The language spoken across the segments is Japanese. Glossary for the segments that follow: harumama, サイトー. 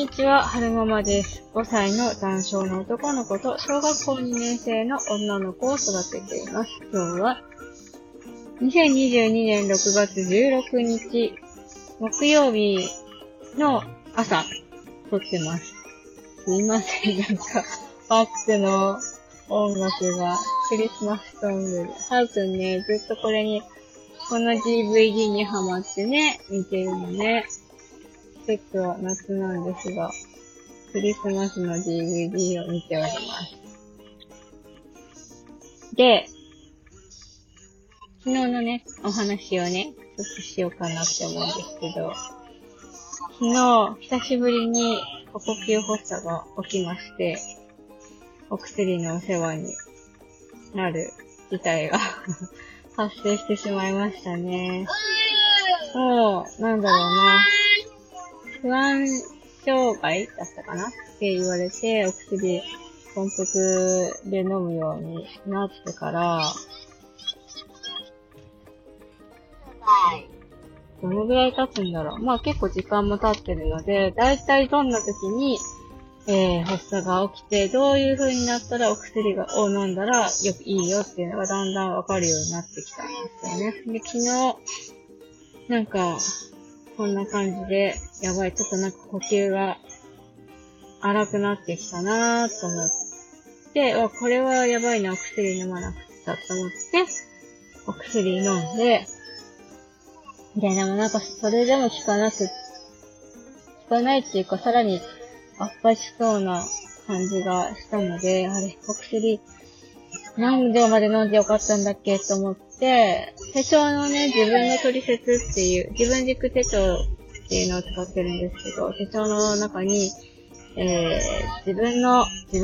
にちは、はるままです。5歳の男性の男の子と小学校2年生の女の子を育てています。今日は2022年6月16日木曜日の朝撮ってます。すいません、バックの音楽がクリスマスソングで。ハルくんね、ずっとこの DVD にハマってね、見ているのね。季節は夏なんですが、クリスマスの DVD を見ております。で、昨日のね、お話をね、ちょっとしようかなって思うんですけど、昨日、久しぶりに呼吸発作が起きまして、お薬のお世話になる事態が発生してしまいましたね。もう、なんだろうな。不安障害だったかなって言われて、お薬、混服で飲むようになってから、どのぐらい経つんだろう。まあ結構時間も経ってるので、だいたいどんな時に、発作が起きて、どういう風になったらお薬を飲んだらよくいいよっていうのがだんだんわかるようになってきたんですよね。で、昨日、こんな感じで、やばい、ちょっと呼吸が荒くなってきたなぁと思って、これはやばいな、お薬飲まなくちゃと思って、お薬飲んで、で、でもそれでも効かないっていうか、さらに圧迫しそうな感じがしたので、あれ、お薬、何錠まで飲んでよかったんだっけと思って、手帳のね、自分のトリセツっていう、自分軸手帳っていうのを使ってるんですけど、手帳の中に、自分のト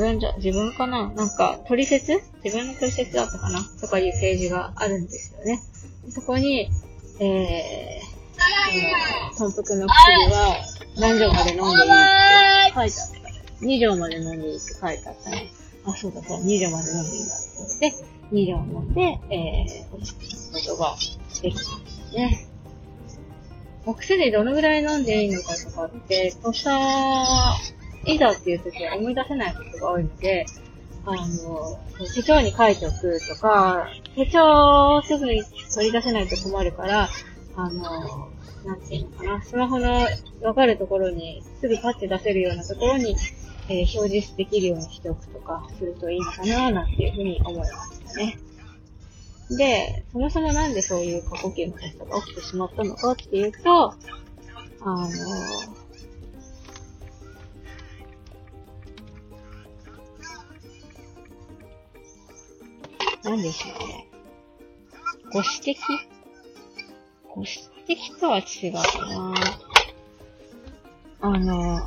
リセツだったかなとかいうページがあるんですよね。そこに、豚腹の薬は何錠まで飲んでいいって書いてあった。2錠まで飲んでいいって書いてあったね。あ、そうだそう、2錠まで飲んでいいんだって言って、2錠飲んで、お薬のことができたね。お薬どのぐらい飲んでいいのかとかって、とっさいざっていう時は思い出せないことが多いので、手帳に書いておくとか、手帳をすぐに取り出せないと困るから、なんていうのかな、スマホのわかるところに、すぐパッて出せるようなところに、表示できるようにしておくとか、するといいのかな、なんていうふうに思いましたね。で、そもそもなんでそういう過呼吸の発作が起きてしまったのかっていうと、何でしょうね。ご指摘とは違うかな。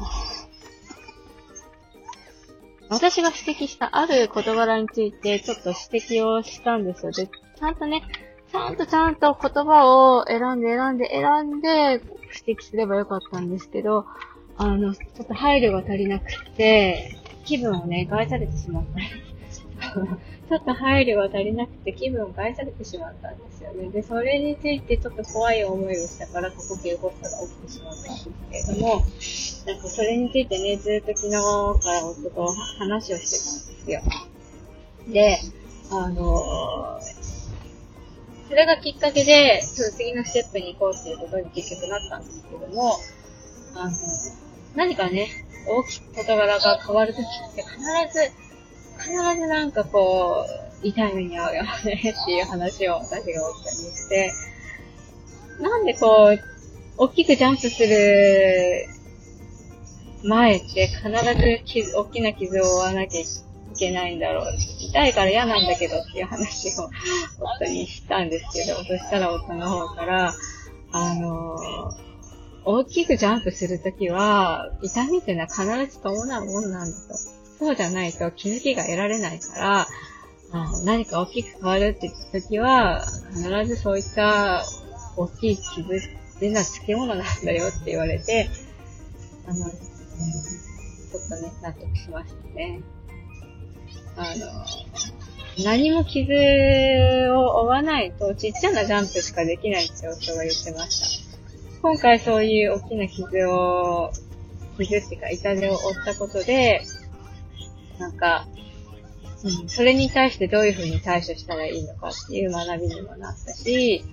私が指摘したある事柄についてちょっと指摘をしたんですよ。で、ちゃんと言葉を選んで指摘すればよかったんですけど、ちょっと配慮が足りなくて、気分をね、害されてしまった。ちょっと配慮が足りなくて気分を害されてしまったんですよね。で、それについてちょっと怖い思いをしたから、呼吸発作が起きてしまったんですけれども、それについてね、ずっと昨日から夫と話をしてたんですよ。で、それがきっかけで、次のステップに行こうっていうことに結局なったんですけども、何かね、大きく事柄が変わるときって必ず痛い目に遭うよねっていう話を私が起きたりして、なんで大きくジャンプする前って必ず大きな傷を負わなきゃいけないんだろう。痛いから嫌なんだけどっていう話を夫にしたんですけど、そしたら夫の方から、大きくジャンプするときは、痛みってのは必ず伴うもんなんだと。そうじゃないと気づきが得られないから、何か大きく変わるって言った時は、必ずそういった大きい傷でなつきものなんだよって言われて、ちょっとね、納得しましたね。何も傷を負わないとちっちゃなジャンプしかできないって夫が言ってました。今回そういう大きな傷を女子が痛手を負ったことで、なんか、うん、それに対してどういうふうに対処したらいいのかっていう学びにもなったし、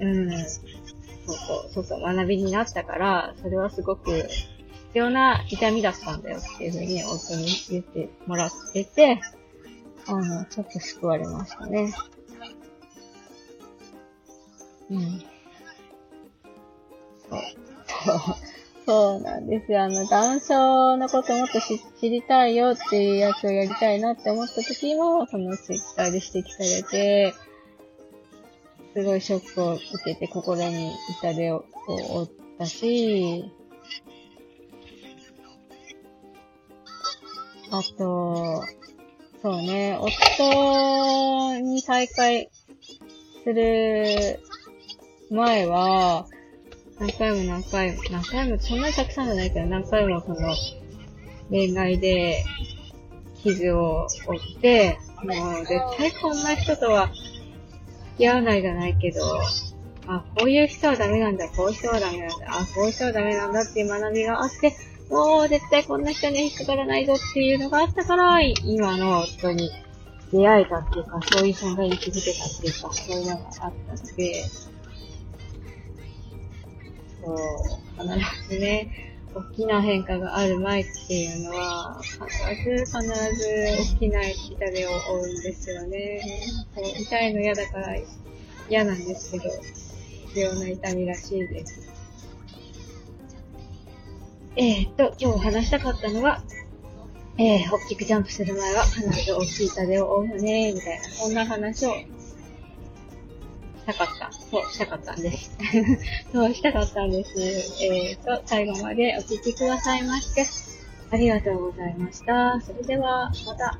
うん、そうそう、学びになったから、それはすごく必要な痛みだったんだよっていうふうに夫に言ってもらってて、ちょっと救われましたね。うん。そうなんですよ。ダウン症のこともっと知りたいよっていうやつをやりたいなって思った時も、そのツイッターで指摘されて、すごいショックを受けて心に痛手を負ったし、あと、そうね、夫に再会する前は、何回も、そんなにたくさんじゃないけど、何回もその、恋愛で、傷を負って、もう絶対こんな人とは、付き合わないじゃないけど、あ、こういう人はダメなんだ、こういう人はダメなんだ、あ、こういう人はダメなんだっていう学びがあって、もう絶対こんな人には引っかからないぞっていうのがあったから、今の人に出会えたっていうか、そういう存在に気づけたっていうか、そういうのがあったので、必ずね、大きな変化がある前っていうのは、必ず大きな痛手を負うんですよね。痛いの嫌だから嫌なんですけど、必要な痛みらしいです。今日話したかったのは、大きくジャンプする前は必ず大きい痛手を負うよね、みたいな、そんな話をしたかったんです。そう、したかったんです。最後までお聞きくださいまして、ありがとうございました。それでは、また。